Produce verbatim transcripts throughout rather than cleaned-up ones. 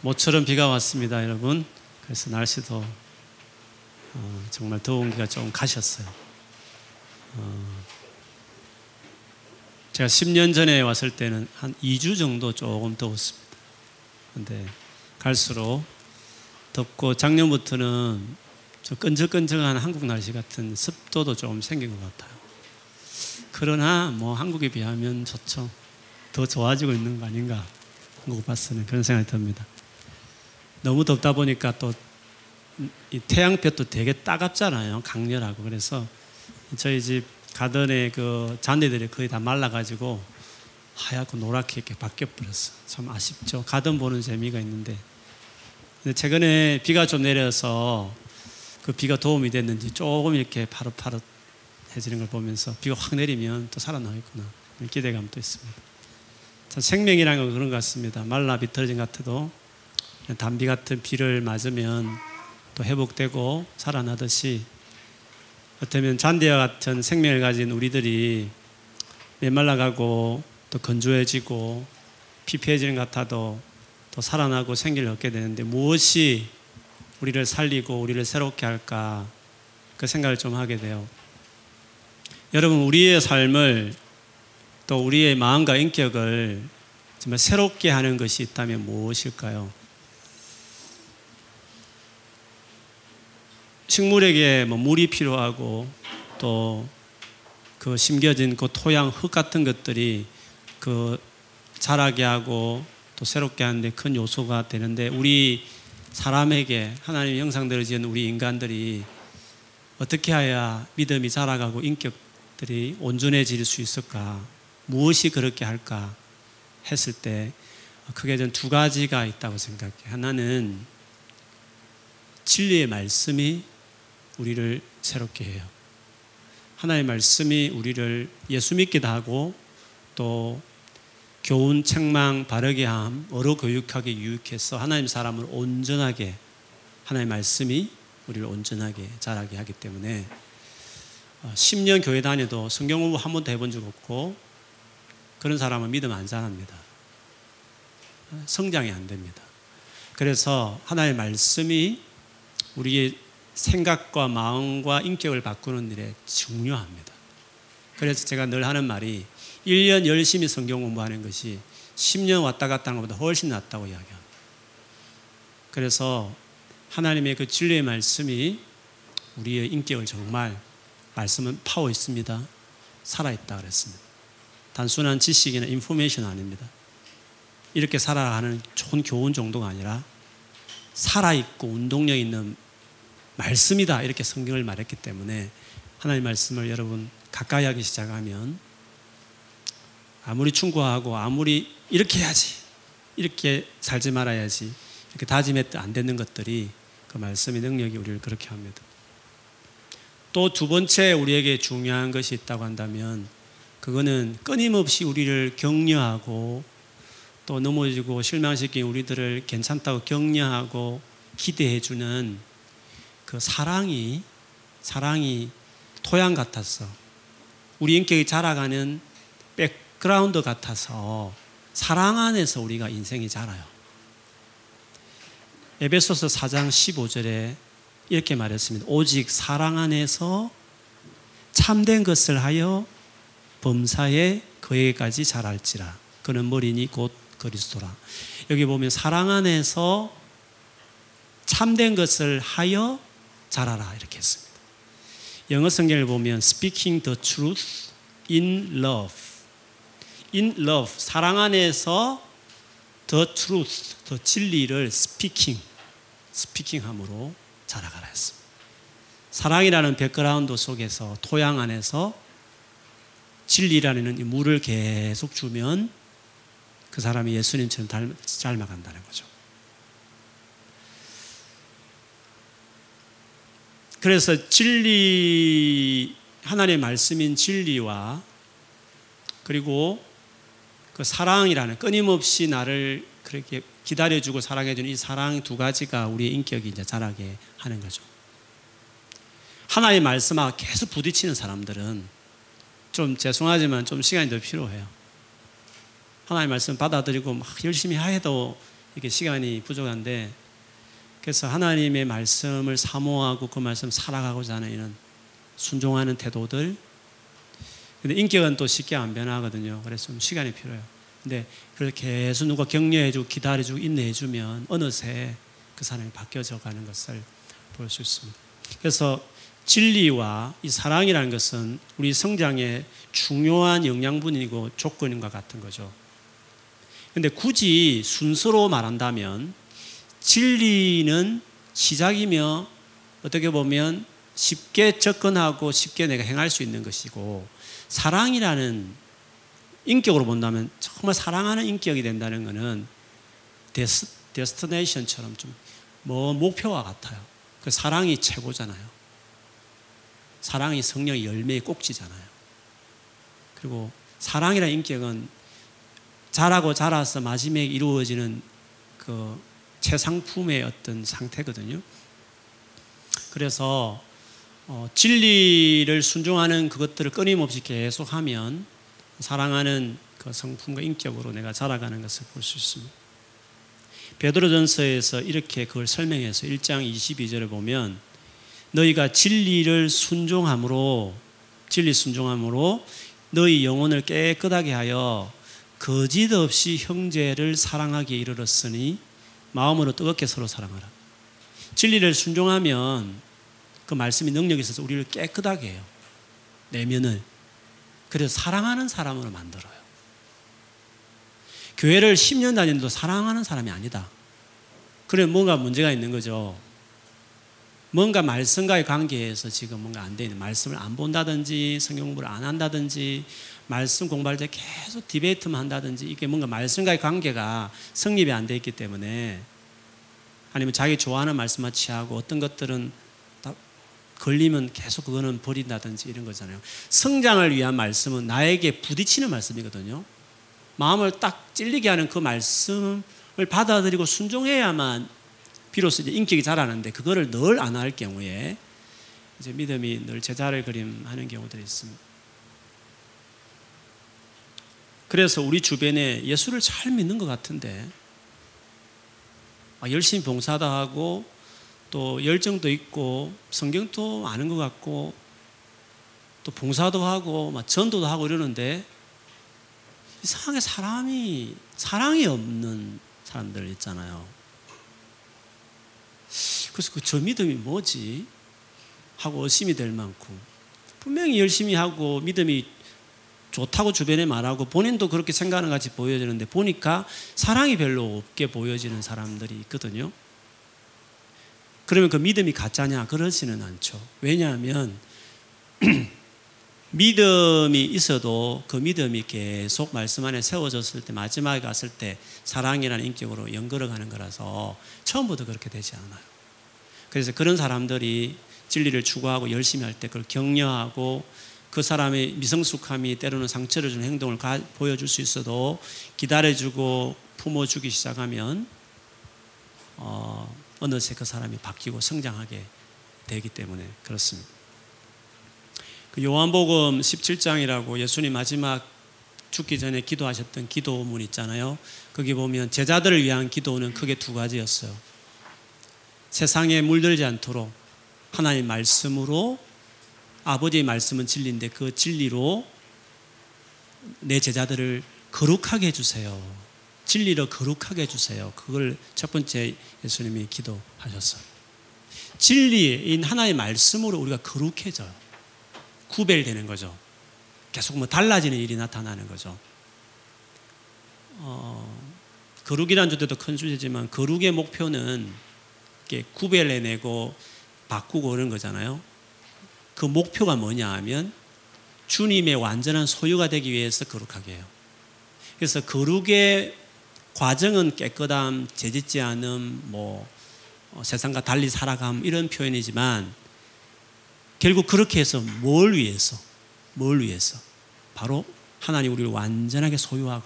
모처럼 비가 왔습니다, 여러분. 그래서 날씨도 어, 정말 더운 기가 좀 가셨어요. 어, 제가 십 년 전에 왔을 때는 한 이 주 정도 조금 더웠습니다. 근데 갈수록 덥고, 작년부터는 저 끈적끈적한 한국 날씨 같은 습도도 좀 생긴 것 같아요. 그러나 뭐 한국에 비하면 좋죠. 더 좋아지고 있는 거 아닌가, 한국 봤으면 그런 생각이 듭니다. 너무 덥다 보니까 또 이 태양볕도 되게 따갑잖아요, 강렬하고. 그래서 저희 집 가든의 그 잔디들이 거의 다 말라가지고 하얗고 노랗게 이렇게 바뀌어버렸어. 참 아쉽죠. 가든 보는 재미가 있는데. 근데 최근에 비가 좀 내려서 그 비가 도움이 됐는지 조금 이렇게 파릇파릇해지는 걸 보면서 비가 확 내리면 또 살아나겠구나, 기대감도 있습니다. 참 생명이라는 건 그런 것 같습니다. 말라 비틀어진 것 같아도 단비 같은 비를 맞으면 또 회복되고 살아나듯이, 어쩌면 잔디와 같은 생명을 가진 우리들이 메말라가고 또 건조해지고 피폐해지는 것 같아도 또 살아나고 생기를 얻게 되는데, 무엇이 우리를 살리고 우리를 새롭게 할까, 그 생각을 좀 하게 돼요. 여러분, 우리의 삶을 또 우리의 마음과 인격을 정말 새롭게 하는 것이 있다면 무엇일까요? 식물에게 뭐 물이 필요하고 또 그 심겨진 그 토양 흙 같은 것들이 그 자라게 하고 또 새롭게 하는데 큰 요소가 되는데, 우리 사람에게, 하나님의 형상대로 지은 우리 인간들이 어떻게 해야 믿음이 자라가고 인격들이 온전해질 수 있을까, 무엇이 그렇게 할까 했을 때 크게 저는 두 가지가 있다고 생각해요. 하나는 진리의 말씀이 우리를 새롭게 해요. 하나님의 말씀이 우리를 예수 믿기도 하고 또 교훈, 책망, 바르게 함, 어로 교육하게 유익해서 하나님 사람을 온전하게, 하나님의 말씀이 우리를 온전하게 자라게 하기 때문에, 십 년 교회 다녀도 성경 공부 한 번도 해본 적 없고 그런 사람은 믿음 안 자랍니다. 성장이 안 됩니다. 그래서 하나님의 말씀이 우리의 생각과 마음과 인격을 바꾸는 일에 중요합니다. 그래서 제가 늘 하는 말이, 일 년 열심히 성경 공부하는 것이 십 년 왔다 갔다 하는 것보다 훨씬 낫다고 이야기합니다. 그래서 하나님의 그 진리의 말씀이 우리의 인격을, 정말 말씀은 파워 있습니다, 살아있다 그랬습니다. 단순한 지식이나 인포메이션 아닙니다. 이렇게 살아가는 좋은 교훈 정도가 아니라 살아있고 운동력 있는 말씀이다, 이렇게 성경을 말했기 때문에, 하나님의 말씀을 여러분 가까이 하기 시작하면, 아무리 충고하고 아무리 이렇게 해야지, 이렇게 살지 말아야지, 이렇게 다짐해도 안 되는 것들이, 그 말씀의 능력이 우리를 그렇게 합니다. 또 두 번째 우리에게 중요한 것이 있다고 한다면, 그거는 끊임없이 우리를 격려하고 또 넘어지고 실망시킨 우리들을 괜찮다고 격려하고 기대해주는 그 사랑이, 사랑이 토양 같아서, 우리 인격이 자라가는 백그라운드 같아서, 사랑 안에서 우리가 인생이 자라요. 에베소서 사 장 십오 절에 이렇게 말했습니다. 오직 사랑 안에서 참된 것을 하여 범사에 그에게까지 자랄지라. 그는 머리니 곧 그리스도라. 여기 보면 사랑 안에서 참된 것을 하여 자라라, 이렇게 했습니다. 영어 성경을 보면 Speaking the truth in love. In love, 사랑 안에서 the truth, the 진리를 speaking, speaking 함으로 자라가라 했습니다. 사랑이라는 백그라운드 속에서, 토양 안에서 진리라는 이 물을 계속 주면 그 사람이 예수님처럼 닮, 닮아간다는 거죠. 그래서 진리, 하나님의 말씀인 진리와, 그리고 그 사랑이라는, 끊임없이 나를 그렇게 기다려주고 사랑해주는 이 사랑 두 가지가 우리의 인격이 이제 자라게 하는 거죠. 하나님의 말씀하고 계속 부딪히는 사람들은, 좀 죄송하지만 좀 시간이 더 필요해요. 하나님의 말씀 받아들이고 막 열심히 해도 이렇게 시간이 부족한데, 그래서 하나님의 말씀을 사모하고 그 말씀 살아가고자 하는 이런 순종하는 태도들. 근데 인격은 또 쉽게 안 변하거든요. 그래서 좀 시간이 필요해요. 근데 그걸 계속 누가 격려해주고 기다려주고 인내해주면 어느새 그 사람이 바뀌어져 가는 것을 볼 수 있습니다. 그래서 진리와 이 사랑이라는 것은 우리 성장의 중요한 영양분이고 조건인과 같은 거죠. 근데 굳이 순서로 말한다면 진리는 시작이며 어떻게 보면 쉽게 접근하고 쉽게 내가 행할 수 있는 것이고, 사랑이라는 인격으로 본다면 정말 사랑하는 인격이 된다는 것은 데스, 데스티네이션처럼 좀 뭐 목표와 같아요. 그 사랑이 최고잖아요. 사랑이 성령의 열매의 꼭지잖아요. 그리고 사랑이라는 인격은 자라고 자라서 마지막에 이루어지는 그 최상품의 어떤 상태거든요. 그래서 어, 진리를 순종하는 그것들을 끊임없이 계속하면 사랑하는 그 성품과 인격으로 내가 자라가는 것을 볼 수 있습니다. 베드로전서에서 이렇게 그걸 설명해서 일 장 이십이 절에 보면, 너희가 진리를 순종함으로 진리 순종함으로 너희 영혼을 깨끗하게 하여 거짓 없이 형제를 사랑하기에 이르렀으니 마음으로 뜨겁게 서로 사랑하라. 진리를 순종하면 그 말씀이 능력이 있어서 우리를 깨끗하게 해요. 내면을. 그래서 사랑하는 사람으로 만들어요. 교회를 십 년 다니는데도 사랑하는 사람이 아니다. 그래 뭔가 문제가 있는 거죠. 뭔가 말씀과의 관계에서 지금 뭔가 안 되는, 말씀을 안 본다든지 성경 공부를 안 한다든지 말씀 공부할 때 계속 디베이트만 한다든지, 이게 뭔가 말씀과의 관계가 성립이 안 돼 있기 때문에, 아니면 자기 좋아하는 말씀만 취하고 어떤 것들은 딱 걸리면 계속 그거는 버린다든지 이런 거잖아요. 성장을 위한 말씀은 나에게 부딪히는 말씀이거든요. 마음을 딱 찔리게 하는 그 말씀을 받아들이고 순종해야만 비로소 이제 인격이 자라는데, 그거를 늘 안 할 경우에 이제 믿음이 늘 제자를 그림하는 경우들이 있습니다. 그래서 우리 주변에 예수를 잘 믿는 것 같은데 열심히 봉사도 하고 또 열정도 있고 성경도 아는 것 같고 또 봉사도 하고 막 전도도 하고 이러는데, 이상하게 사람이 사랑이 없는 사람들 있잖아요. 그래서 그 저 믿음이 뭐지? 하고 의심이 될 만큼, 분명히 열심히 하고 믿음이 좋다고 주변에 말하고 본인도 그렇게 생각하는 것 같이 보여지는데, 보니까 사랑이 별로 없게 보여지는 사람들이 있거든요. 그러면 그 믿음이 가짜냐? 그러지는 않죠. 왜냐하면 믿음이 있어도 그 믿음이 계속 말씀 안에 세워졌을 때 마지막에 갔을 때 사랑이라는 인격으로 연결어가는 거라서 처음부터 그렇게 되지 않아요. 그래서 그런 사람들이 진리를 추구하고 열심히 할 때 그걸 격려하고, 그 사람의 미성숙함이 때로는 상처를 주는 행동을 가, 보여줄 수 있어도 기다려주고 품어주기 시작하면 어, 어느새 그 사람이 바뀌고 성장하게 되기 때문에 그렇습니다. 그 요한복음 십칠 장이라고 예수님 마지막 죽기 전에 기도하셨던 기도문 있잖아요. 거기 보면 제자들을 위한 기도는 크게 두 가지였어요. 세상에 물들지 않도록 하나님의 말씀으로, 아버지의 말씀은 진리인데 그 진리로 내 제자들을 거룩하게 해주세요. 진리로 거룩하게 해주세요. 그걸 첫 번째 예수님이 기도하셨어요. 진리인 하나의 말씀으로 우리가 거룩해져요. 구별되는 거죠. 계속 뭐 달라지는 일이 나타나는 거죠. 어, 거룩이라는 주제도 큰 주제지만 거룩의 목표는 이렇게 구별해내고 바꾸고 그런 거잖아요. 그 목표가 뭐냐 하면 주님의 완전한 소유가 되기 위해서 거룩하게 해요. 그래서 거룩의 과정은 깨끗함, 재짓지 않음, 뭐 어, 세상과 달리 살아감 이런 표현이지만, 결국 그렇게 해서 뭘 위해서? 뭘 위해서? 바로 하나님 우리를 완전하게 소유하고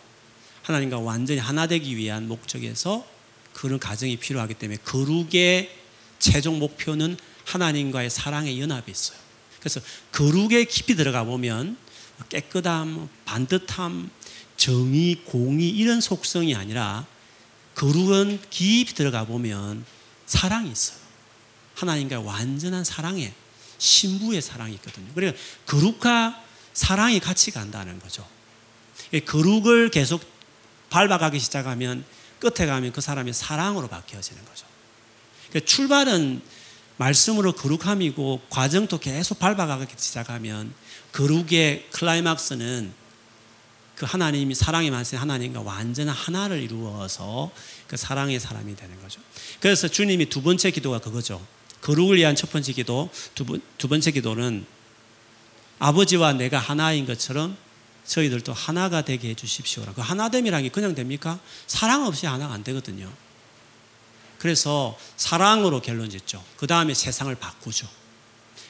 하나님과 완전히 하나 되기 위한 목적에서 그런 과정이 필요하기 때문에 거룩의 최종 목표는 하나님과의 사랑의 연합이 있어요. 그래서 거룩에 깊이 들어가 보면 깨끗함, 반듯함, 정의, 공의 이런 속성이 아니라 거룩은 깊이 들어가 보면 사랑이 있어요. 하나님과의 완전한 사랑에 신부의 사랑이 있거든요. 그러니까 거룩과 사랑이 같이 간다는 거죠. 거룩을 계속 밟아가기 시작하면 끝에 가면 그 사람이 사랑으로 바뀌어지는 거죠. 그러니까 출발은 말씀으로 거룩함이고 과정도 계속 밟아가기 시작하면 거룩의 클라이막스는 그 하나님이 사랑이 많으신 하나님과 완전한 하나를 이루어서 그 사랑의 사람이 되는 거죠. 그래서 주님이 두 번째 기도가 그거죠. 거룩을 위한 첫 번째 기도, 두, 번, 두 번째 기도는 아버지와 내가 하나인 것처럼 저희들도 하나가 되게 해주십시오라. 그 하나됨이란 게 그냥 됩니까? 사랑 없이 하나가 안 되거든요. 그래서 사랑으로 결론 짓죠. 그 다음에 세상을 바꾸죠.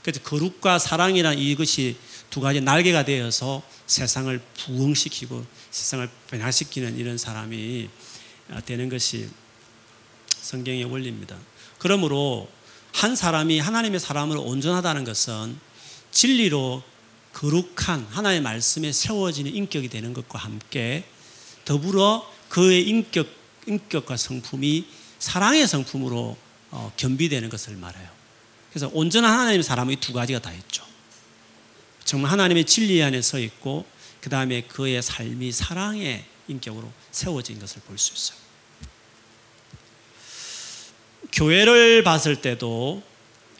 그래서 거룩과 사랑이란 이것이 두 가지 날개가 되어서 세상을 부흥시키고 세상을 변화시키는 이런 사람이 되는 것이 성경의 원리입니다. 그러므로 한 사람이 하나님의 사람으로 온전하다는 것은 진리로 거룩한 하나의 말씀에 세워지는 인격이 되는 것과 함께 더불어 그의 인격, 인격과 성품이 사랑의 성품으로 어, 겸비되는 것을 말해요. 그래서 온전한 하나님의 사람은 이 두 가지가 다 있죠. 정말 하나님의 진리 안에 서 있고 그 다음에 그의 삶이 사랑의 인격으로 세워진 것을 볼 수 있어요. 교회를 봤을 때도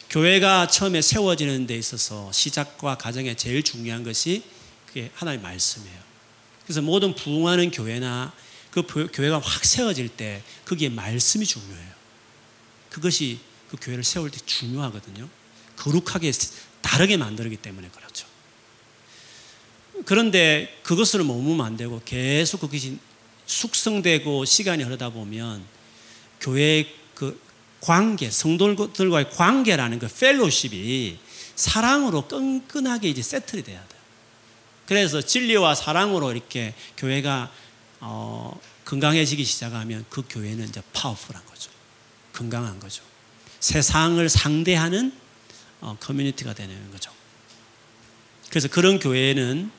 교회가 처음에 세워지는 데 있어서 시작과 가정에 제일 중요한 것이 그게 하나님의 말씀이에요. 그래서 모든 부흥하는 교회나 그 교회가 확 세워질 때 거기에 말씀이 중요해요. 그것이 그 교회를 세울 때 중요하거든요. 거룩하게 다르게 만들기 때문에 그렇죠. 그런데 그것을 머무면 안 되고 계속 그것이 숙성되고 시간이 흐르다 보면 교회의 그 관계, 성도들과의 관계라는 그 펠로십이 사랑으로 끈끈하게 이제 세틀이 돼야 돼요. 그래서 진리와 사랑으로 이렇게 교회가 어, 건강해지기 시작하면 그 교회는 이제 파워풀한 거죠. 건강한 거죠. 세상을 상대하는 어, 커뮤니티가 되는 거죠. 그래서 그런 교회에는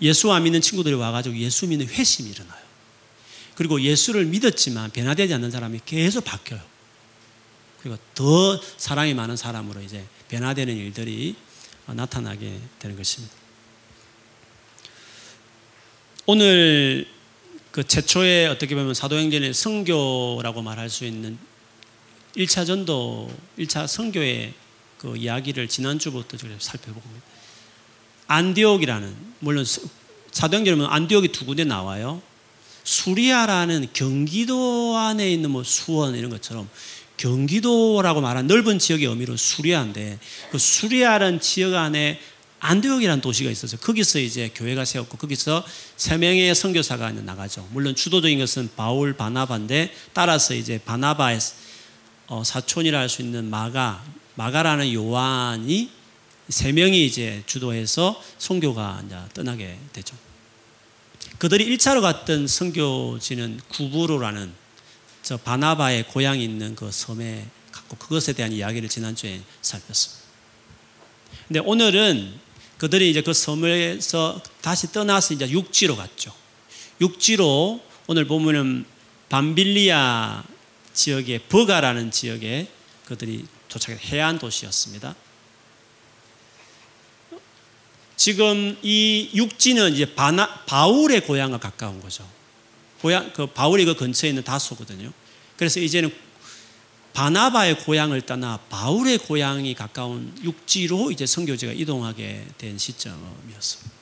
예수 안 믿는 친구들이 와가지고 예수 믿는 회심이 일어나요. 그리고 예수를 믿었지만 변화되지 않는 사람이 계속 바뀌어요. 그리고 더 사랑이 많은 사람으로 이제 변화되는 일들이 나타나게 되는 것입니다. 오늘 그 최초의 어떻게 보면 사도행전의 선교라고 말할 수 있는 일 차 전도, 일 차 선교의 그 이야기를 지난주부터 좀 살펴보고 안디옥이라는, 물론 사도행전은 안디옥이 두 군데 나와요. 수리아라는 경기도 안에 있는 뭐 수원 이런 것처럼 경기도라고 말한 넓은 지역의 의미로 수리아인데 그 수리아라는 지역 안에 안디옥이라는 도시가 있어서 거기서 이제 교회가 세웠고 거기서 세 명의 선교사가 나가죠. 물론 주도적인 것은 바울 바나바인데 따라서 이제 바나바의 사촌이라 할 수 있는 마가 마가라는 요한이 세 명이 이제 주도해서 선교가 이제 떠나게 되죠. 그들이 일 차로 갔던 선교지는 구브로라는 저 바나바의 고향이 있는 그 섬에 갔고 그것에 대한 이야기를 지난주에 살폈습니다. 근데 오늘은 그들이 이제 그 섬에서 다시 떠나서 이제 육지로 갔죠. 육지로 오늘 보면은 밤빌리아 지역의 버가라는 지역에 그들이 도착해서 해안 도시였습니다. 지금 이 육지는 이제 바나, 바울의 고향과 가까운 거죠. 고향, 그 바울이 그 근처에 있는 다소거든요. 그래서 이제는 바나바의 고향을 떠나 바울의 고향이 가까운 육지로 이제 선교지가 이동하게 된 시점이었습니다.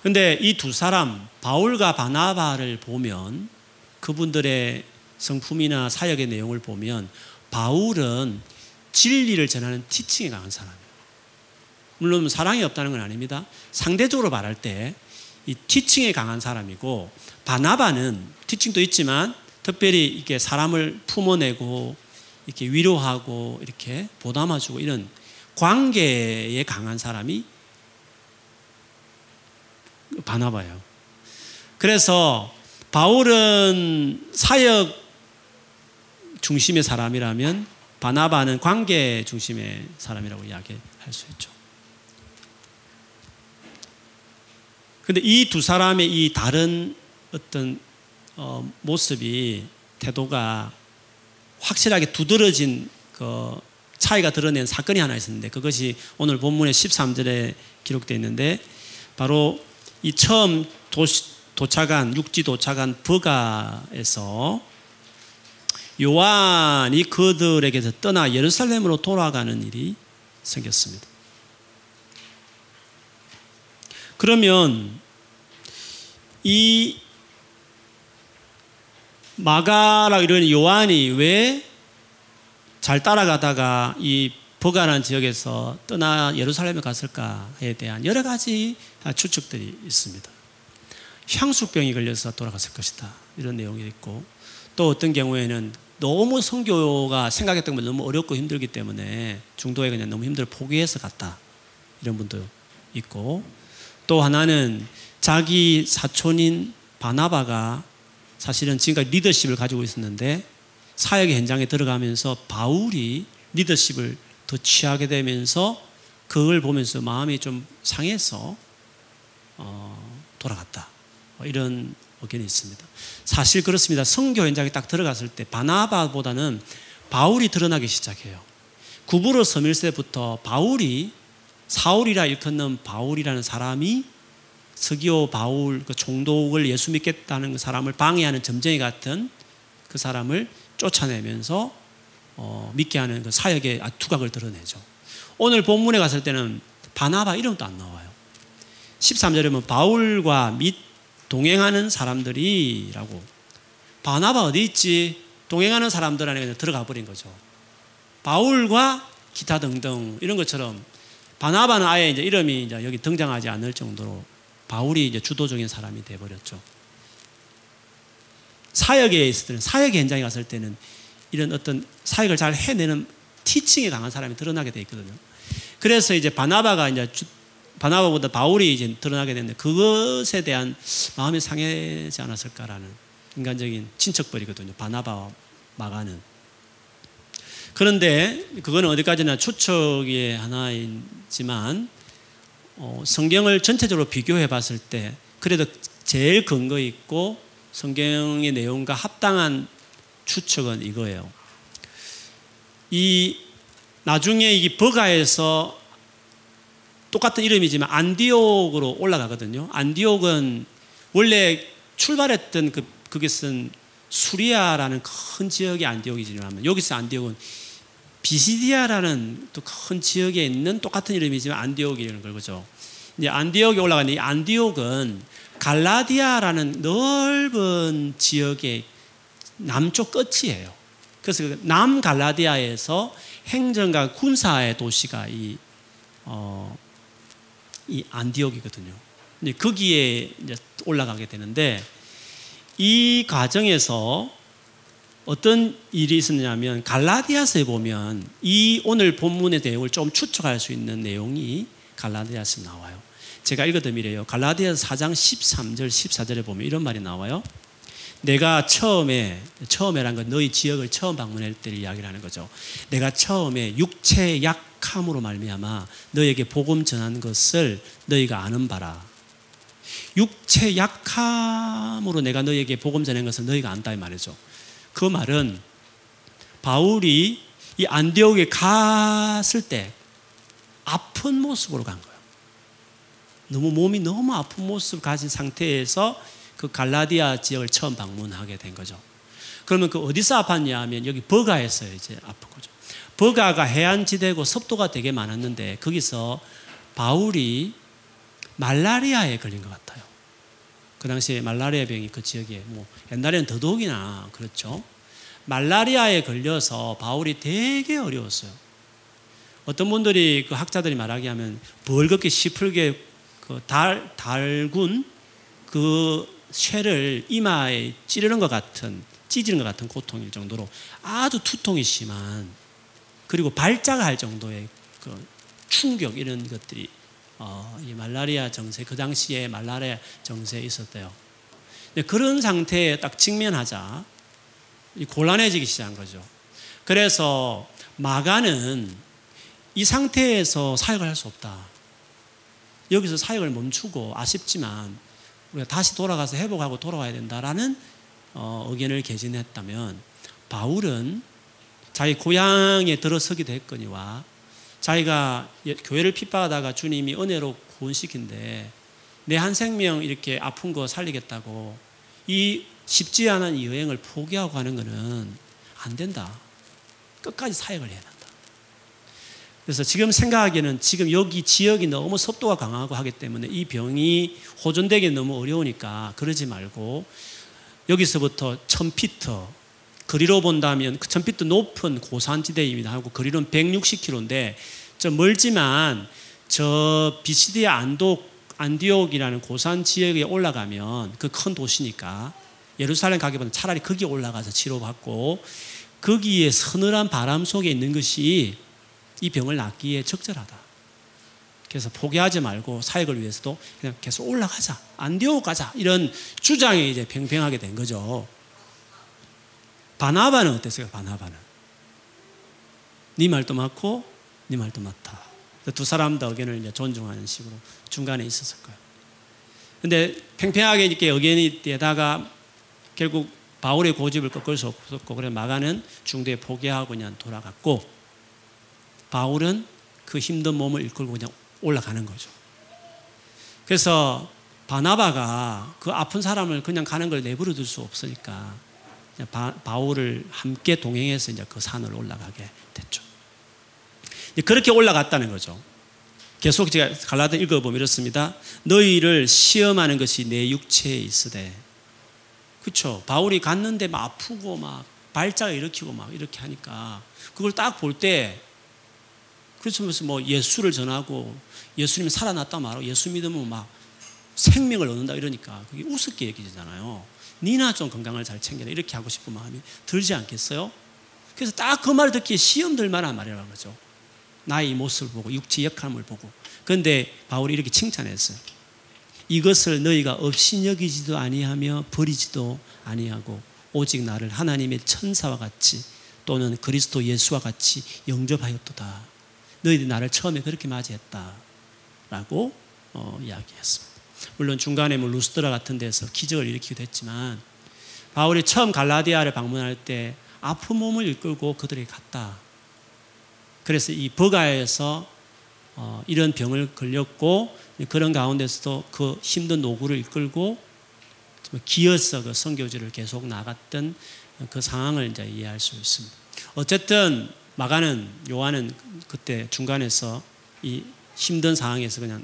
그런데 이 두 사람, 바울과 바나바를 보면 그분들의 성품이나 사역의 내용을 보면 바울은 진리를 전하는 티칭에 강한 사람이에요. 물론 사랑이 없다는 건 아닙니다. 상대적으로 말할 때 이 티칭에 강한 사람이고 바나바는 티칭도 있지만 특별히 이렇게 사람을 품어내고 이렇게 위로하고 이렇게 보담아주고 이런 관계에 강한 사람이 바나바예요. 그래서 바울은 사역 중심의 사람이라면 바나바는 관계 중심의 사람이라고 이야기할 수 있죠. 근데 이 두 사람의 이 다른 어떤 어, 모습이 태도가 확실하게 두드러진 그 차이가 드러낸 사건이 하나 있었는데, 그것이 오늘 본문의 십삼 절에 기록되어 있는데, 바로 이 처음 도시, 도착한 육지 도착한 버가에서 요한이 그들에게서 떠나 예루살렘으로 돌아가는 일이 생겼습니다. 그러면 이 마가라 이런 요한이 왜 잘 따라가다가 이 버가라는 지역에서 떠나 예루살렘에 갔을까에 대한 여러 가지 추측들이 있습니다. 향수병이 걸려서 돌아갔을 것이다, 이런 내용이 있고, 또 어떤 경우에는 너무 선교가 생각했던 것 너무 어렵고 힘들기 때문에 중도에 그냥 너무 힘들어 포기해서 갔다, 이런 분도 있고, 또 하나는 자기 사촌인 바나바가 사실은 지금까지 리더십을 가지고 있었는데 사역의 현장에 들어가면서 바울이 리더십을 더 취하게 되면서 그걸 보면서 마음이 좀 상해서 어, 돌아갔다, 이런 의견이 있습니다. 사실 그렇습니다. 선교 현장에 딱 들어갔을 때 바나바보다는 바울이 드러나기 시작해요. 구부로 서밀세부터 바울이, 사울이라 일컫는 바울이라는 사람이 서기오 바울, 그 총독을 예수 믿겠다는 사람을 방해하는 점쟁이 같은 그 사람을 쫓아내면서 어, 믿게 하는 그 사역의 두각을 드러내죠. 오늘 본문에 갔을 때는 바나바 이름도 안 나와요. 십삼 절에 보면 바울과 및 동행하는 사람들이라고, 바나바 어디 있지? 동행하는 사람들 안에 그냥 들어가 버린 거죠. 바울과 기타 등등 이런 것처럼 바나바는 아예 이제 이름이 이제 여기 등장하지 않을 정도로 바울이 이제 주도적인 사람이 되어버렸죠. 사역에 있을 때는, 사역의 현장에 갔을 때는 이런 어떤 사역을 잘 해내는 티칭에 강한 사람이 드러나게 돼 있거든요. 그래서 이제 바나바가 이제 주, 바나바보다 바울이 이제 드러나게 됐는데, 그것에 대한 마음이 상해지 않았을까라는 인간적인 친척벌이거든요, 바나바와 마가는. 그런데 그건 어디까지나 추측의 하나이지만 어, 성경을 전체적으로 비교해 봤을 때 그래도 제일 근거 있고 성경의 내용과 합당한 추측은 이거예요. 이 나중에 이 버가에서 똑같은 이름이지만 안디옥으로 올라가거든요. 안디옥은 원래 출발했던 그, 그것은 수리아라는 큰 지역이 안디옥이지만, 여기서 안디옥은 비시디아라는 또 큰 지역에 있는 똑같은 이름이지만 안디옥이라는 거죠. 이제 안디옥에 올라가는데, 이 안디옥은 갈라디아라는 넓은 지역의 남쪽 끝이에요. 그래서 남 갈라디아에서 행정과 군사의 도시가 이, 어, 이 안디옥이거든요. 이제 거기에 이제 올라가게 되는데, 이 과정에서 어떤 일이 있었냐면, 갈라디아서에 보면 이 오늘 본문의 내용을 좀 추측할 수 있는 내용이 갈라디아서에 나와요. 제가 읽어드리래요. 갈라디아서 사 장 십삼 절 십사 절에 보면 이런 말이 나와요. 내가 처음에, 처음에란 건 너희 지역을 처음 방문할 때를 이야기를 하는 거죠. 내가 처음에 육체의 약함으로 말미암아 너에게 복음 전한 것을 너희가 아는 바라. 육체 약함으로 내가 너에게 복음 전한 것을 너희가 안다, 이 말이죠. 그 말은 바울이 이 안디옥에 갔을 때 아픈 모습으로 간 거예요. 너무 몸이 너무 아픈 모습을 가진 상태에서 그 갈라디아 지역을 처음 방문하게 된 거죠. 그러면 그 어디서 아팠냐 하면 여기 버가에서 이제 아픈 거죠. 버가가 해안지대고 습도가 되게 많았는데 거기서 바울이 말라리아에 걸린 것 같아요. 그 당시에 말라리아 병이 그 지역에 뭐 옛날에는 더더욱이나 그렇죠. 말라리아에 걸려서 바울이 되게 어려웠어요. 어떤 분들이 그 학자들이 말하기 하면 벌겋게 시풀게 그 달, 달군 그 쇠를 이마에 찌르는 것 같은, 찌지는 것 같은 고통일 정도로 아주 두통이 심한, 그리고 발작할 정도의 그 충격, 이런 것들이 어, 이 말라리아 정세, 그 당시에 말라리아 정세에 있었대요. 근데 그런 상태에 딱 직면하자 이 곤란해지기 시작한 거죠. 그래서 마가는 이 상태에서 사역을 할 수 없다, 여기서 사역을 멈추고 아쉽지만 우리가 다시 돌아가서 회복하고 돌아와야 된다라는 어, 의견을 개진했다면 바울은 자기 고향에 들어서기도 했거니와 자기가 교회를 핍박하다가 주님이 은혜로 구원시킨데 내 한 생명 이렇게 아픈 거 살리겠다고 이 쉽지 않은 이 여행을 포기하고 하는 거는 안 된다. 끝까지 사역을 해야 된다. 그래서 지금 생각하기에는 지금 여기 지역이 너무 습도가 강하고 하기 때문에 이 병이 호전되기 너무 어려우니까 그러지 말고 여기서부터 천 피트 거리로 본다면 그 천 피트 높은 고산지대입니다 하고 거리로는 백육십 킬로미터인데 저 멀지만 저 비시디아 안독, 안디옥이라는 고산 지역에 올라가면 그 큰 도시니까 예루살렘 가기보다는 차라리 거기 올라가서 치료받고 거기에 서늘한 바람 속에 있는 것이 이 병을 낫기에 적절하다. 그래서 포기하지 말고 사역을 위해서도 그냥 계속 올라가자. 안디옥 가자. 이런 주장이 이제 팽팽하게 된 거죠. 바나바는 어땠어요? 바나바는. 네 말도 맞고 네 말도 맞다. 두 사람 다 의견을 이제 존중하는 식으로 중간에 있었을 거예요. 근데 팽팽하게 이렇게 의견이 되다가 결국 바울의 고집을 꺾을 수 없었고 그래서 마가는 중도에 포기하고 그냥 돌아갔고 바울은 그 힘든 몸을 일끌고 그냥 올라가는 거죠. 그래서 바나바가 그 아픈 사람을 그냥 가는 걸 내버려 둘 수 없으니까 바, 바울을 함께 동행해서 이제 그 산을 올라가게 됐죠. 이제 그렇게 올라갔다는 거죠. 계속 제가 갈라디아 읽어보면 이렇습니다. 너희를 시험하는 것이 내 육체에 있으되. 그렇죠. 바울이 갔는데 막 아프고 막 발작 일으키고 막 이렇게 하니까 그걸 딱 볼 때 그래서 뭐 예수를 전하고 예수님이 살아났다 말하고 예수 믿으면 막 생명을 얻는다 이러니까 그게 우습게 얘기잖아요. 니나 좀 건강을 잘 챙겨라 이렇게 하고 싶은 마음이 들지 않겠어요? 그래서 딱 그 말 듣기에 시험 들 만한 말이라는 거죠. 나의 모습을 보고 육체의 약함을 보고. 그런데 바울이 이렇게 칭찬했어요. 이것을 너희가 없이 여기지도 아니하며 버리지도 아니하고 오직 나를 하나님의 천사와 같이 또는 그리스도 예수와 같이 영접하였도다. 너희들이 나를 처음에 그렇게 맞이했다 라고 어, 이야기했습니다. 물론 중간에 뭐 루스드라 같은 데서 기적을 일으키기도 했지만 바울이 처음 갈라디아를 방문할 때 아픈 몸을 이끌고 그들에게 갔다. 그래서 이 버가에서 어, 이런 병을 걸렸고 그런 가운데서도 그 힘든 노구를 이끌고 기어서 그 선교지를 계속 나갔던 그 상황을 이제 이해할 수 있습니다. 어쨌든 마가는 요한은 그때 중간에서 이 힘든 상황에서 그냥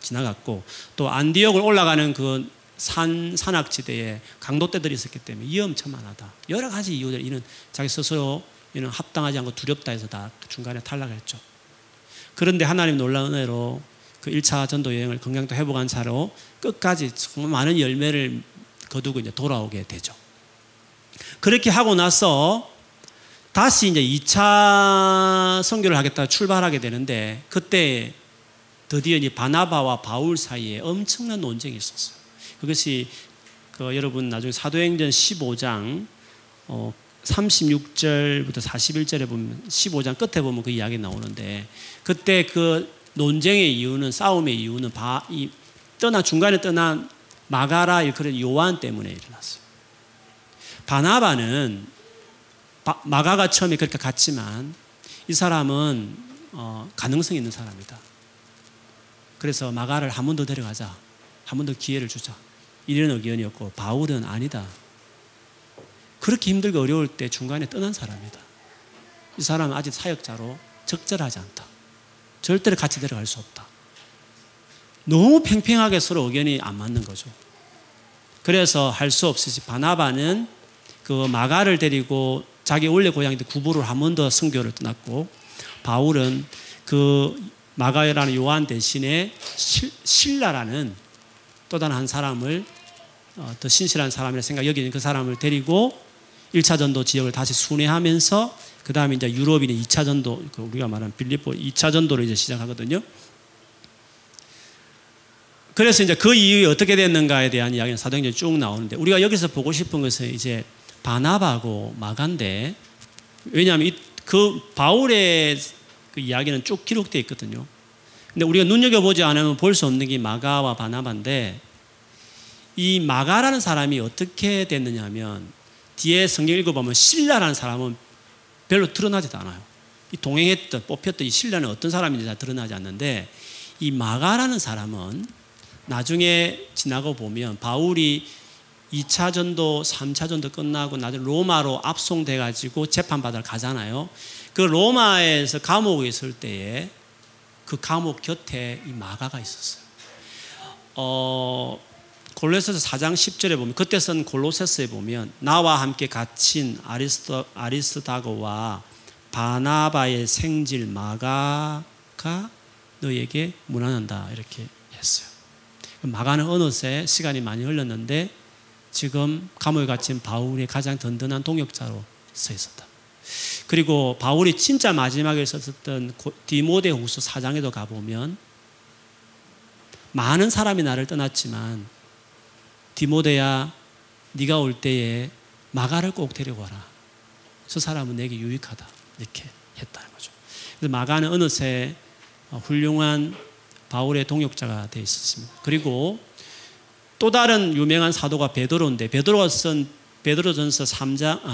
지나갔고 또 안디옥을 올라가는 그 산, 산악지대에 강도떼들이 있었기 때문에 위험천만하다. 여러 가지 이유들 이는 자기 스스로 이는 합당하지 않고 두렵다 해서 다 중간에 탈락했죠. 그런데 하나님 놀라운 은혜로 그 일 차 전도 여행을 건강도 회복한 차로 끝까지 정말 많은 열매를 거두고 이제 돌아오게 되죠. 그렇게 하고 나서 다시 이제 이 차 선교를 하겠다 출발하게 되는데 그때 드디어 이제 바나바와 바울 사이에 엄청난 논쟁이 있었어요. 그것이 그 여러분 나중에 사도행전 십오 장 어, 삼십육 절부터 사십일 절에 보면 십오 장 끝에 보면 그 이야기 나오는데 그때 그 논쟁의 이유는 싸움의 이유는 바, 이, 떠나 중간에 떠난 마가라 일컬은 요한 때문에 일어났어요. 바나바는 바, 마가가 처음에 그렇게 갔지만 이 사람은 어, 가능성이 있는 사람이다. 그래서 마가를 한 번 더 데려가자. 한 번 더 기회를 주자. 이런 의견이었고 바울은 아니다. 그렇게 힘들고 어려울 때 중간에 떠난 사람이다. 이 사람은 아직 사역자로 적절하지 않다. 절대로 같이 데려갈 수 없다. 너무 팽팽하게 서로 의견이 안 맞는 거죠. 그래서 할 수 없이 바나바는 그 마가를 데리고 자기 원래 고향인데 구부를 한 번 더 선교를 떠났고 바울은 그 마가라는 요한 대신에 실, 실라라는 또 다른 한 사람을 어, 더 신실한 사람이라 생각 여기는 그 사람을 데리고 일 차 전도 지역을 다시 순회하면서 그 다음에 이제 유럽인의 이 차 전도, 우리가 말하는 빌립보 이 차 전도를 이제 시작하거든요. 그래서 이제 그 이후에 어떻게 됐는가에 대한 이야기는 사도행전이 쭉 나오는데 우리가 여기서 보고 싶은 것은 이제 바나바하고 마간데 왜냐하면 이, 그 바울의 그 이야기는 쭉 기록되어 있거든요. 근데 우리가 눈여겨보지 않으면 볼 수 없는 게 마가와 바나바인데 이 마가라는 사람이 어떻게 됐느냐 하면 뒤에 성경 읽어보면 실라라는 사람은 별로 드러나지도 않아요. 이 동행했던, 뽑혔던 이 실라는 어떤 사람인지 다 드러나지 않는데 이 마가라는 사람은 나중에 지나고 보면 바울이 이 차 전도, 삼 차 전도 끝나고 나중에 로마로 압송돼가지고 재판받으러 가잖아요. 그 로마에서 감옥에 있을 때에 그 감옥 곁에 이 마가가 있었어요. 어, 골로새서 사 장 십 절에 보면 그때 쓴 골로새서에 보면 나와 함께 갇힌 아리스토, 아리스다고와 바나바의 생질 마가가 너에게 문안한다 이렇게 했어요. 마가는 어느새 시간이 많이 흘렀는데 지금 감옥에 갇힌 바울의 가장 든든한 동역자로 서 있었다. 그리고 바울이 진짜 마지막에 썼었던 디모데후서 사 장에도 가보면 많은 사람이 나를 떠났지만 디모데야 네가 올 때에 마가를 꼭 데려와라. 저 사람은 내게 유익하다. 이렇게 했다는 거죠. 그래서 마가는 어느새 훌륭한 바울의 동역자가 되어 있었습니다. 그리고 또 다른 유명한 사도가 베드로인데 베드로가 쓴 베드로전서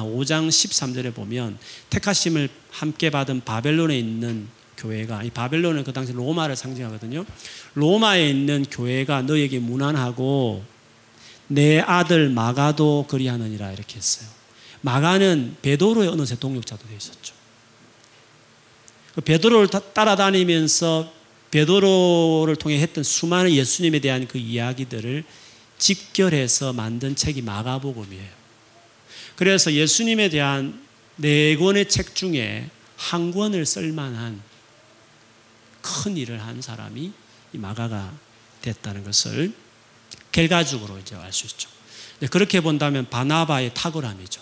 오 장 십삼 절에 보면 택하심을 함께 받은 바벨론에 있는 교회가, 이 바벨론은 그 당시 로마를 상징하거든요. 로마에 있는 교회가 너에게 문안하고 내 아들 마가도 그리하느니라 이렇게 했어요. 마가는 베드로의 어느새 동역자도 되어 있었죠. 베드로를 따라다니면서 베드로를 통해 했던 수많은 예수님에 대한 그 이야기들을 집결해서 만든 책이 마가복음이에요. 그래서 예수님에 대한 네 권의 책 중에 한 권을 쓸만한 큰 일을 한 사람이 이 마가가 됐다는 것을 결과적으로 이제 알 수 있죠. 그렇게 본다면 바나바의 탁월함이죠.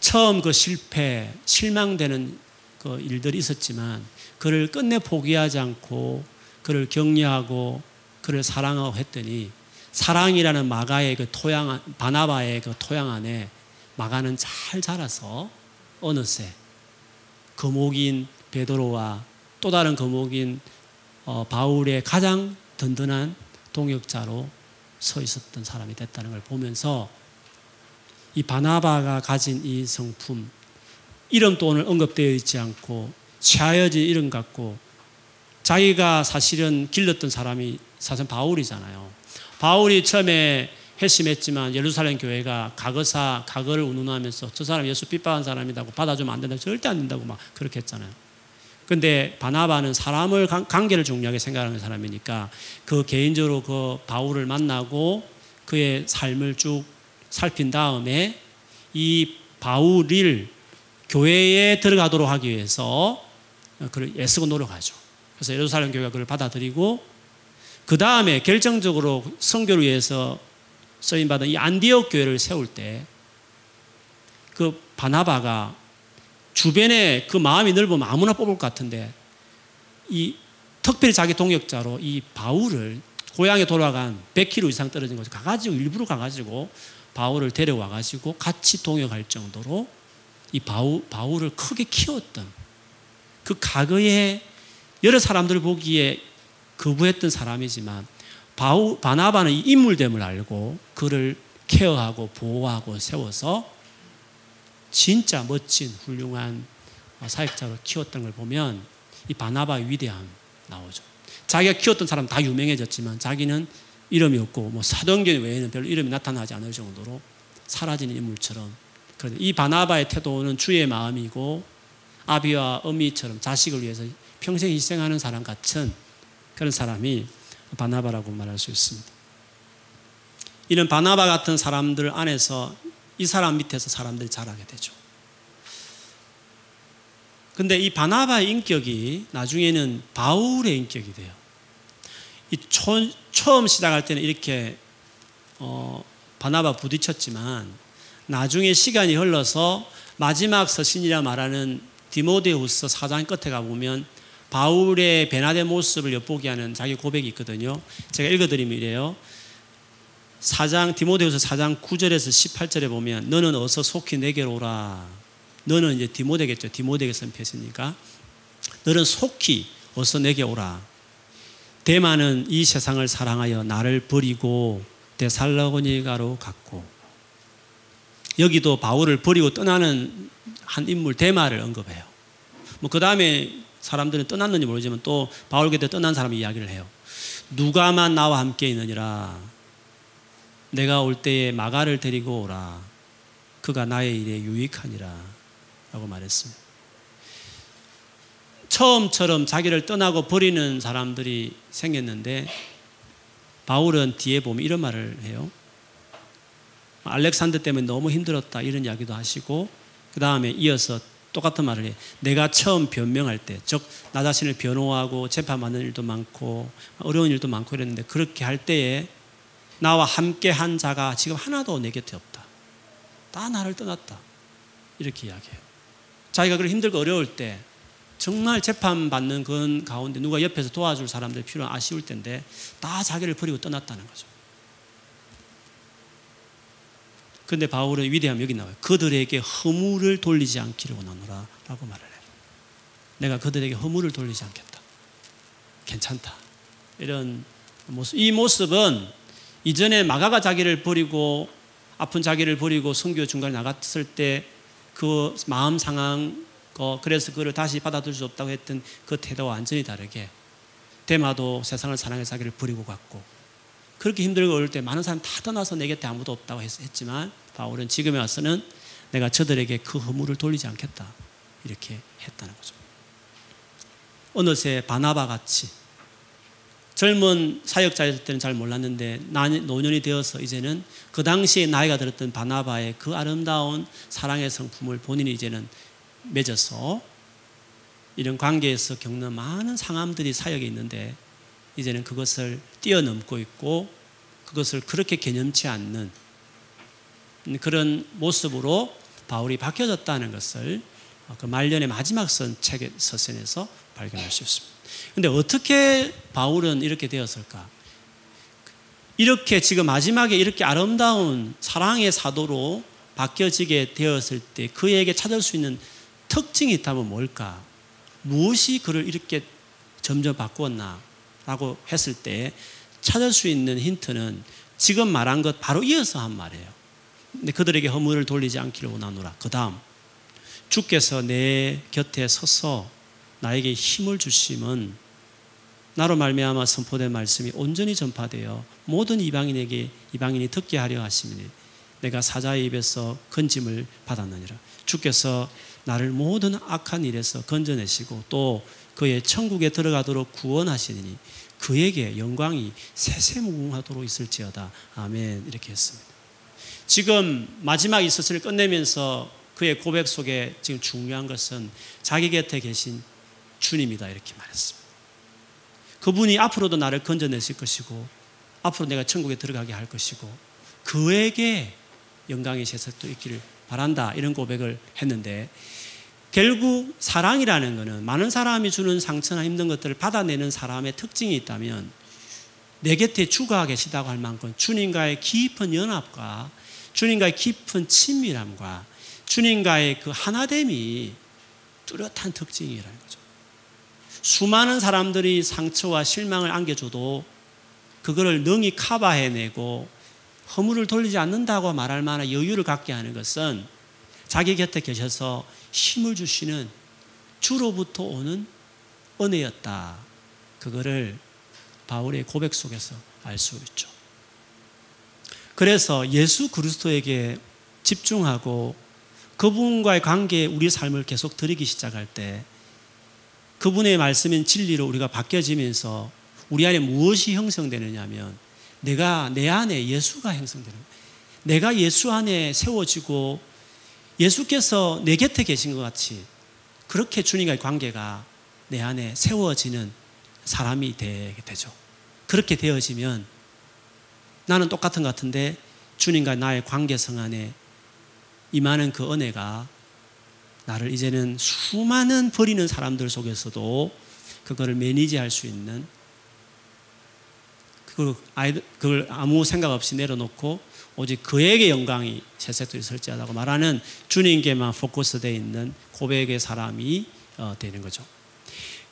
처음 그 실패, 실망되는 그 일들이 있었지만 그를 끝내 포기하지 않고 그를 격려하고 그를 사랑하고 했더니 사랑이라는 마가의 그 토양, 바나바의 그 토양 안에 마가는 잘 자라서 어느새 거목인 베드로와 또 다른 거목인 어, 바울의 가장 든든한 동역자로 서 있었던 사람이 됐다는 걸 보면서 이 바나바가 가진 이 성품, 이름도 오늘 언급되어 있지 않고 차여진 이름 같고 자기가 사실은 길렀던 사람이 사실 바울이잖아요. 바울이 처음에 회심했지만 예루살렘 교회가 가거사, 가거를 운운하면서 저 사람 예수 핍박한 사람이라고 받아주면 안 된다고 절대 안 된다고 막 그렇게 했잖아요. 근데 바나바는 사람을, 관계를 중요하게 생각하는 사람이니까 그 개인적으로 그 바울을 만나고 그의 삶을 쭉 살핀 다음에 이 바울을 교회에 들어가도록 하기 위해서 그를 애쓰고 노력하죠. 그래서 예루살렘 교회가 그를 받아들이고 그 다음에 결정적으로 선교를 위해서 쓰임받은 이 안디옥 교회를 세울 때 그 바나바가 주변에 그 마음이 넓으면 아무나 뽑을 것 같은데 이 특별히 자기 동역자로 이 바울을 고향에 돌아간 백 킬로미터 이상 떨어진 곳에 가가지고 일부러 가가지고 바울을 데려와가지고 같이 동역할 정도로 이 바울, 바울을 크게 키웠던 그 과거에 여러 사람들 보기에 거부했던 사람이지만 바울, 바나바는 이 인물됨을 알고 그를 케어하고 보호하고 세워서 진짜 멋진 훌륭한 사역자로 키웠던 걸 보면 이 바나바의 위대함 나오죠. 자기가 키웠던 사람 다 유명해졌지만 자기는 이름이 없고 뭐 사도행전 외에는 별로 이름이 나타나지 않을 정도로 사라지는 인물처럼 이 바나바의 태도는 주의 마음이고 아비와 어미처럼 자식을 위해서 평생 희생하는 사람 같은 그런 사람이 바나바라고 말할 수 있습니다. 이런 바나바 같은 사람들 안에서 이 사람 밑에서 사람들이 자라게 되죠. 근데 이 바나바의 인격이 나중에는 바울의 인격이 돼요. 이 초, 처음 시작할 때는 이렇게 어, 바나바 부딪혔지만 나중에 시간이 흘러서 마지막 서신이라 말하는 디모데후서 사 장 끝에 가보면 바울의 변화된 모습을 엿보게 하는 자기 고백이 있거든요. 제가 읽어드리면 이래요. 사 장, 디모데후서 사 장 구 절에서 십팔 절에 보면 너는 어서 속히 내게로 오라. 너는 이제 디모데겠죠. 디모데에게 쓴 편지니까. 너는 속히 어서 내게 오라. 대마는 이 세상을 사랑하여 나를 버리고 데살로니가로 갔고, 여기도 바울을 버리고 떠나는 한 인물 데마를 언급해요. 뭐 그 다음에 사람들은 떠났는지 모르지만 또 바울곁에 떠난 사람 이야기를 해요. 누가만 나와 함께 있느니라. 내가 올 때에 마가를 데리고 오라. 그가 나의 일에 유익하니라. 라고 말했습니다. 처음처럼 자기를 떠나고 버리는 사람들이 생겼는데 바울은 뒤에 보면 이런 말을 해요. 알렉산더 때문에 너무 힘들었다 이런 이야기도 하시고, 그 다음에 이어서 똑같은 말을 해요. 내가 처음 변명할 때, 즉 나 자신을 변호하고 재판받는 일도 많고 어려운 일도 많고 이랬는데, 그렇게 할 때에 나와 함께 한 자가 지금 하나도 내 곁에 없다. 다 나를 떠났다. 이렇게 이야기해요. 자기가 그렇게 힘들고 어려울 때 정말 재판받는 그 가운데 누가 옆에서 도와줄 사람들이 필요한 아쉬울 때인데 다 자기를 버리고 떠났다는 거죠. 그런데 바울의 위대함이 여기 나와요. 그들에게 허물을 돌리지 않기를 원하노라 라고 말을 해요. 내가 그들에게 허물을 돌리지 않겠다. 괜찮다. 이런 모습. 이 모습은 이전에 마가가 자기를 버리고 아픈 자기를 버리고 선교 중간에 나갔을 때 그 마음 상황, 그래서 그를 다시 받아들일 수 없다고 했던 그 태도와 완전히 다르게, 데마도 세상을 사랑해서 자기를 버리고 갔고, 그렇게 힘들고 어려울 때 많은 사람 다 떠나서 내 곁에 아무도 없다고 했지만 바울은 지금에 와서는 내가 저들에게 그 허물을 돌리지 않겠다 이렇게 했다는 거죠. 어느새 바나바 같이, 젊은 사역자였을 때는 잘 몰랐는데 노년이 되어서 이제는 그 당시에 나이가 들었던 바나바의 그 아름다운 사랑의 성품을 본인이 이제는 맺어서 이런 관계에서 겪는 많은 상함들이 사역에 있는데 이제는 그것을 뛰어넘고 있고 그것을 그렇게 개념치 않는 그런 모습으로 바울이 바뀌어졌다는 것을 그 말년의 마지막 선 책의 서신에서 발견할 수 있습니다. 그런데 어떻게 바울은 이렇게 되었을까? 이렇게 지금 마지막에 이렇게 아름다운 사랑의 사도로 바뀌어지게 되었을 때 그에게 찾을 수 있는 특징이 있다면 뭘까? 무엇이 그를 이렇게 점점 바꾸었나? 라고 했을 때 찾을 수 있는 힌트는 지금 말한 것 바로 이어서 한 말이에요. 근데 그들에게 허물을 돌리지 않기를 원하노라. 그 다음, 주께서 내 곁에 서서 나에게 힘을 주심은 나로 말미암아 선포된 말씀이 온전히 전파되어 모든 이방인에게 이방인이 듣게 하려 하심이니 내가 사자의 입에서 건짐을 받았느니라. 주께서 나를 모든 악한 일에서 건져내시고 또 그의 천국에 들어가도록 구원하시니 그에게 영광이 세세무궁하도록 있을지어다. 아멘. 이렇게 했습니다. 지금 마지막 이 서신을 끝내면서 그의 고백 속에 지금 중요한 것은 자기 곁에 계신 주님이다 이렇게 말했습니다. 그분이 앞으로도 나를 건져내실 것이고 앞으로 내가 천국에 들어가게 할 것이고 그에게 영광이 세세토록 있기를 바란다 이런 고백을 했는데, 결국 사랑이라는 것은 많은 사람이 주는 상처나 힘든 것들을 받아내는 사람의 특징이 있다면 내 곁에 주가 계시다고 할 만큼 주님과의 깊은 연합과 주님과의 깊은 친밀함과 주님과의 그 하나됨이 뚜렷한 특징이라는 거죠. 수많은 사람들이 상처와 실망을 안겨줘도 그거를 능히 커버해내고 허물을 돌리지 않는다고 말할 만한 여유를 갖게 하는 것은 자기 곁에 계셔서 힘을 주시는 주로부터 오는 은혜였다. 그거를 바울의 고백 속에서 알 수 있죠. 그래서 예수 그리스도에게 집중하고 그분과의 관계에 우리 삶을 계속 들이기 시작할 때 그분의 말씀인 진리로 우리가 바뀌어지면서 우리 안에 무엇이 형성되느냐 하면 내가 내 안에 예수가 형성되는 거예요. 내가 예수 안에 세워지고 예수께서 내 곁에 계신 것 같이 그렇게 주님과의 관계가 내 안에 세워지는 사람이 되게 되죠. 그렇게 되어지면 나는 똑같은 것 같은데 주님과 나의 관계성 안에 임하는 그 은혜가 나를 이제는 수많은 버리는 사람들 속에서도 그거를 매니지할 수 있는, 그걸 아무 생각 없이 내려놓고 오직 그에게 영광이 세세토록 있을지어다라고 말하는 주님께만 포커스되어 있는 고백의 사람이 되는 거죠.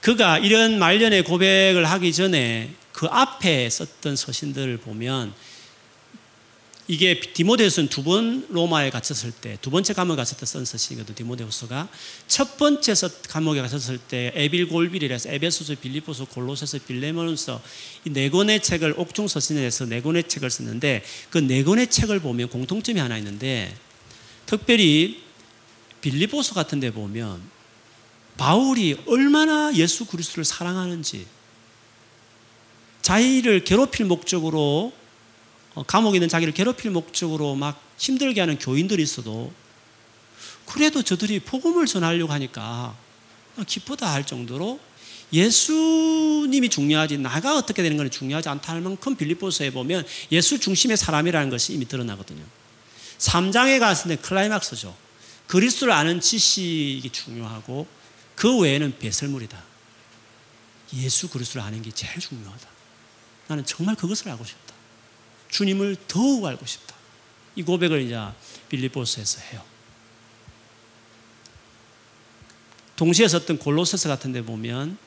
그가 이런 말년의 고백을 하기 전에 그 앞에 썼던 서신들을 보면 이게 디모데후서는 두 번 로마에 갇혔을 때, 두 번째 감옥에 갇혔을 때 쓴 서신이거든요. 디모데후서가 첫 번째 감옥에 갇혔을 때 에빌골빌이라서 에베소서, 빌립보서, 골로새서, 빌레몬서 이 네 권의 책을 옥중 서신에서 네 권의 책을 썼는데 그 네 권의 책을 보면 공통점이 하나 있는데 특별히 빌립보서 같은 데 보면 바울이 얼마나 예수 그리스도를 사랑하는지 자기를 괴롭힐 목적으로 감옥에 있는 자기를 괴롭힐 목적으로 막 힘들게 하는 교인들이 있어도 그래도 저들이 복음을 전하려고 하니까 기쁘다 할 정도로 예수님이 중요하지 나가 어떻게 되는 건 중요하지 않다 할 만큼 빌립보서에 보면 예수 중심의 사람이라는 것이 이미 드러나거든요. 삼 장에 갔을 때 클라이막스죠. 그리스도를 아는 지식이 중요하고 그 외에는 배설물이다. 예수 그리스도를 아는 게 제일 중요하다. 나는 정말 그것을 알고 싶다. 주님을 더욱 알고 싶다. 이 고백을 이제 빌립보서에서 해요. 동시에 썼던 골로새서 같은 데 보면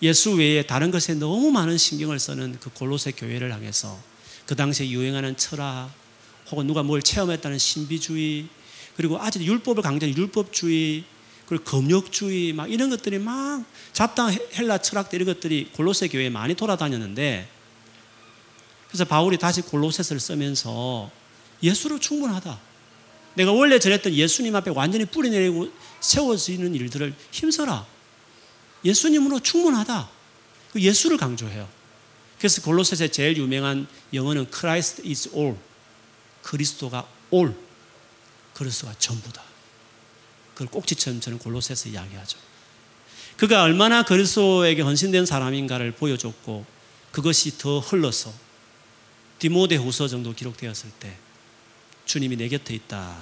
예수 외에 다른 것에 너무 많은 신경을 쓰는 그 골로새 교회를 향해서 그 당시에 유행하는 철학 혹은 누가 뭘 체험했다는 신비주의 그리고 아직 율법을 강조하는 율법주의 그리고 금욕주의 막 이런 것들이 막 잡다한 헬라 철학들 이런 것들이 골로새 교회에 많이 돌아다녔는데 그래서 바울이 다시 골로새서를 쓰면서 예수로 충분하다. 내가 원래 전했던 예수님 앞에 완전히 뿌리내리고 세워지는 일들을 힘써라. 예수님으로 충분하다. 그 예수를 강조해요. 그래서 골로새서의 제일 유명한 영어는 Christ is all. 그리스도가 all. 그리스도가 전부다. 그걸 꼭지처럼 저는 골로새서 이야기하죠. 그가 얼마나 그리스도에게 헌신된 사람인가를 보여줬고 그것이 더 흘러서 디모데후서 정도 기록되었을 때 주님이 내 곁에 있다.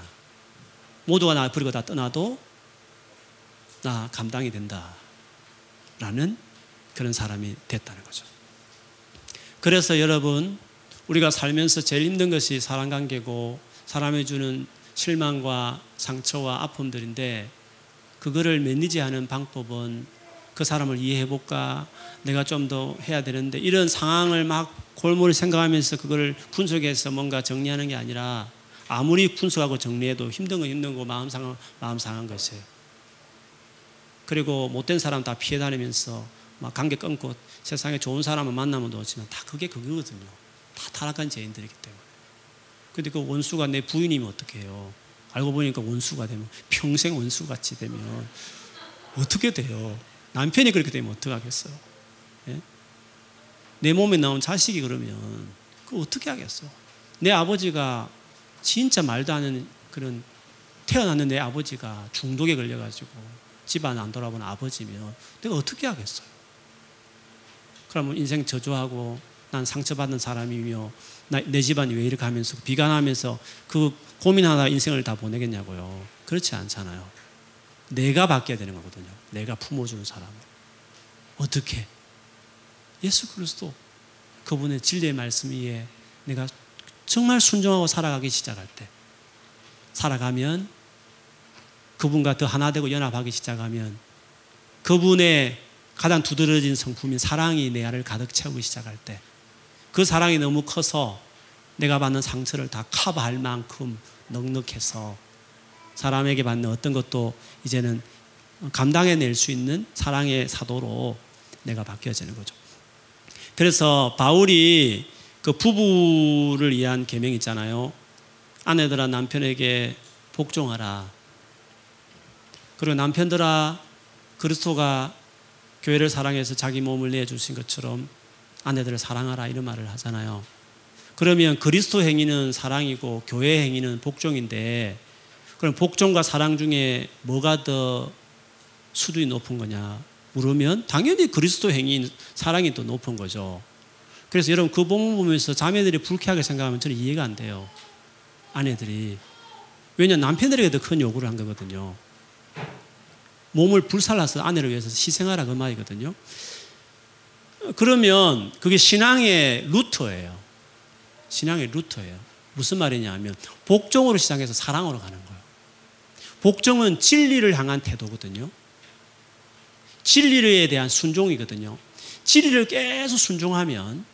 모두가 나 버리고 다 떠나도 나 감당이 된다. 라는 그런 사람이 됐다는 거죠. 그래서 여러분 우리가 살면서 제일 힘든 것이 사람관계고 사람이 주는 실망과 상처와 아픔들인데 그거를 매니지하는 방법은 그 사람을 이해해볼까? 내가 좀 더 해야 되는데 이런 상황을 막 골몰이 생각하면서 그거를 분석해서 뭔가 정리하는 게 아니라 아무리 분석하고 정리해도 힘든 건 힘든 거 마음 상한, 마음 상한 것이에요. 그리고 못된 사람 다 피해 다니면서 막 관계 끊고 세상에 좋은 사람을 만나면 좋지만 다 그게 그거거든요. 다 타락한 죄인들이기 때문에. 근데 그 원수가 내 부인이면 어떻게 해요? 알고 보니까 원수가 되면 평생 원수같이 되면 어떻게 돼요? 남편이 그렇게 되면 어떡하겠어요? 예? 내 몸에 나온 자식이 그러면 그거 어떻게 하겠어? 내 아버지가 진짜 말도 안 되는 그런 태어났는 내 아버지가 중독에 걸려가지고 집안 안 돌아보는 아버지면 내가 어떻게 하겠어요? 그러면 인생 저주하고 난 상처받는 사람이며 나, 내 집안이 왜 이렇게 하면서 비관하면서 그 고민하다 인생을 다 보내겠냐고요. 그렇지 않잖아요. 내가 바뀌어야 되는 거거든요. 내가 품어주는 사람으로. 어떻게? 예수 그리스도. 그분의 진리의 말씀 위에 내가 정말 순종하고 살아가기 시작할 때 살아가면 그분과 더 하나 되고 연합하기 시작하면 그분의 가장 두드러진 성품인 사랑이 내 안을 가득 채우기 시작할 때 그 사랑이 너무 커서 내가 받는 상처를 다 커버할 만큼 넉넉해서 사람에게 받는 어떤 것도 이제는 감당해낼 수 있는 사랑의 사도로 내가 바뀌어지는 거죠. 그래서 바울이 그 부부를 위한 계명 있잖아요. 아내들아 남편에게 복종하라. 그리고 남편들아 그리스도가 교회를 사랑해서 자기 몸을 내주신 것처럼 아내들을 사랑하라 이런 말을 하잖아요. 그러면 그리스도 행위는 사랑이고 교회 행위는 복종인데 그럼 복종과 사랑 중에 뭐가 더 수준이 높은 거냐 물으면 당연히 그리스도 행위인 사랑이 더 높은 거죠. 그래서 여러분 그 본문 보면서 자매들이 불쾌하게 생각하면 저는 이해가 안 돼요. 아내들이. 왜냐하면 남편들에게 더 큰 요구를 한 거거든요. 몸을 불살라서 아내를 위해서 희생하라 그 말이거든요. 그러면 그게 신앙의 루터예요. 신앙의 루터예요. 무슨 말이냐 하면 복종으로 시작해서 사랑으로 가는 거예요. 복종은 진리를 향한 태도거든요. 진리에 대한 순종이거든요. 진리를 계속 순종하면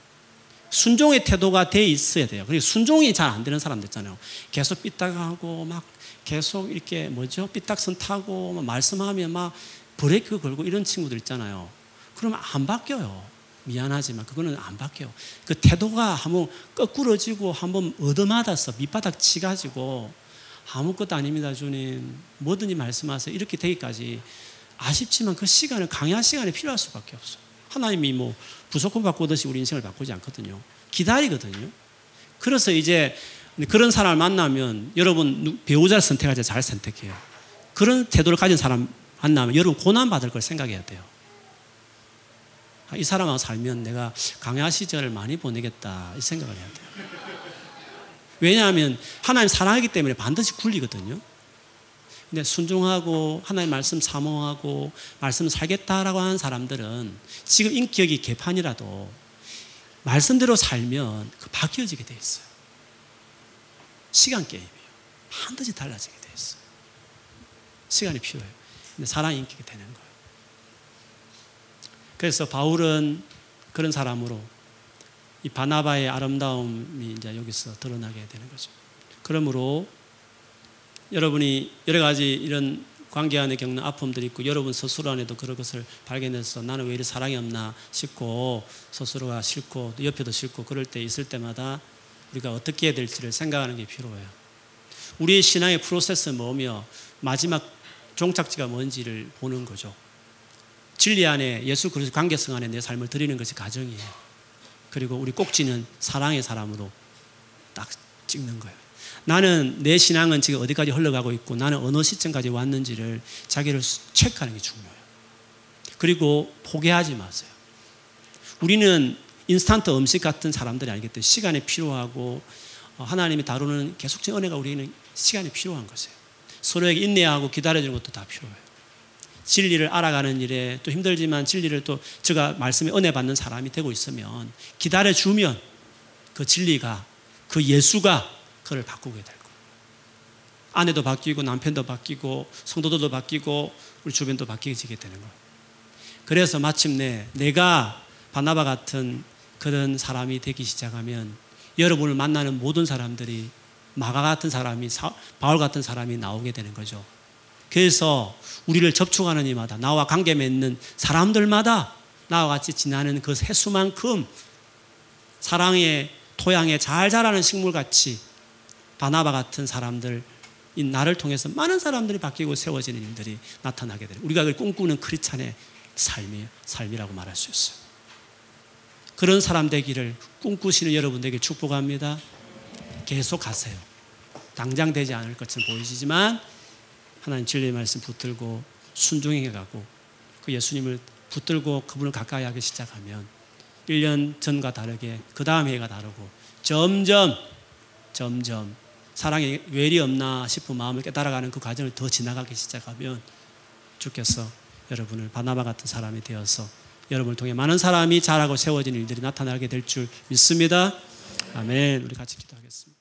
순종의 태도가 돼 있어야 돼요. 그리고 순종이 잘 안 되는 사람들 있잖아요. 계속 삐딱하고 막 계속 이렇게 뭐죠? 삐딱선 타고 막 말씀하면 막 브레이크 걸고 이런 친구들 있잖아요. 그러면 안 바뀌어요. 미안하지만 그거는 안 바뀌어요. 그 태도가 한번 거꾸러지고 한번 얻어맞아서 밑바닥 치가지고 아무것도 아닙니다 주님, 뭐든지 말씀하세요 이렇게 되기까지 아쉽지만 그 시간은 강야 시간이 필요할 수밖에 없어요. 하나님이 뭐 부속금 바꾸듯이 우리 인생을 바꾸지 않거든요. 기다리거든요. 그래서 이제 그런 사람을 만나면 여러분 배우자를 선택하자 잘 선택해요. 그런 태도를 가진 사람 만나면 여러분 고난받을 걸 생각해야 돼요. 이 사람하고 살면 내가 강야 시절을 많이 보내겠다 이 생각을 해야 돼요. 왜냐하면 하나님 사랑하기 때문에 반드시 굴리거든요. 근데 순종하고 하나님 말씀 사모하고 말씀 살겠다라고 하는 사람들은 지금 인격이 개판이라도 말씀대로 살면 그 바뀌어지게 돼 있어요. 시간 게임이에요. 반드시 달라지게 돼 있어요. 시간이 필요해요. 근데 사랑이 인격이 되는 거예요. 그래서 바울은 그런 사람으로 이 바나바의 아름다움이 이제 여기서 드러나게 되는 거죠. 그러므로 여러분이 여러 가지 이런 관계 안에 겪는 아픔들이 있고 여러분 스스로 안에도 그런 것을 발견해서 나는 왜 이리 사랑이 없나 싶고 스스로가 싫고 옆에도 싫고 그럴 때 있을 때마다 우리가 어떻게 해야 될지를 생각하는 게 필요해요. 우리의 신앙의 프로세스는 뭐며 마지막 종착지가 뭔지를 보는 거죠. 진리 안에 예수 그리스도 관계성 안에 내 삶을 드리는 것이 가정이에요. 그리고 우리 꼭지는 사랑의 사람으로 딱 찍는 거예요. 나는 내 신앙은 지금 어디까지 흘러가고 있고 나는 어느 시점까지 왔는지를 자기를 체크하는 게 중요해요. 그리고 포기하지 마세요. 우리는 인스턴트 음식 같은 사람들이 아니기 때문에 시간이 필요하고 하나님이 다루는 계속적인 은혜가 우리는 시간이 필요한 것이에요. 서로에게 인내하고 기다려주는 것도 다 필요해요. 진리를 알아가는 일에 또 힘들지만 진리를 또 제가 말씀에 은혜 받는 사람이 되고 있으면 기다려주면 그 진리가 그 예수가 그를 바꾸게 될 거예요. 아내도 바뀌고 남편도 바뀌고 성도들도 바뀌고 우리 주변도 바뀌게 되는 거예요. 그래서 마침내 내가 바나바 같은 그런 사람이 되기 시작하면 여러분을 만나는 모든 사람들이 마가 같은 사람이 바울 같은 사람이 나오게 되는 거죠. 그래서 우리를 접촉하는 이마다 나와 관계 맺는 사람들마다 나와 같이 지나는 그 해수만큼 사랑의 토양에 잘 자라는 식물같이 바나바 같은 사람들 이 나를 통해서 많은 사람들이 바뀌고 세워지는 일들이 나타나게 돼요. 우리가 꿈꾸는 크리스찬의 삶이, 삶이라고 말할 수 있어요. 그런 사람 되기를 꿈꾸시는 여러분들에게 축복합니다. 계속 하세요. 당장 되지 않을 것처럼 보이시지만 하나님 진리의 말씀 붙들고 순종해가고 그 예수님을 붙들고 그분을 가까이 하기 시작하면 일 년 전과 다르게 그 다음 해가 다르고 점점 점점 사랑에 외리 없나 싶은 마음을 깨달아가는 그 과정을 더 지나가기 시작하면 주께서 여러분을 바나바 같은 사람이 되어서 여러분을 통해 많은 사람이 자라고 세워진 일들이 나타나게 될 줄 믿습니다. 아멘. 우리 같이 기도하겠습니다.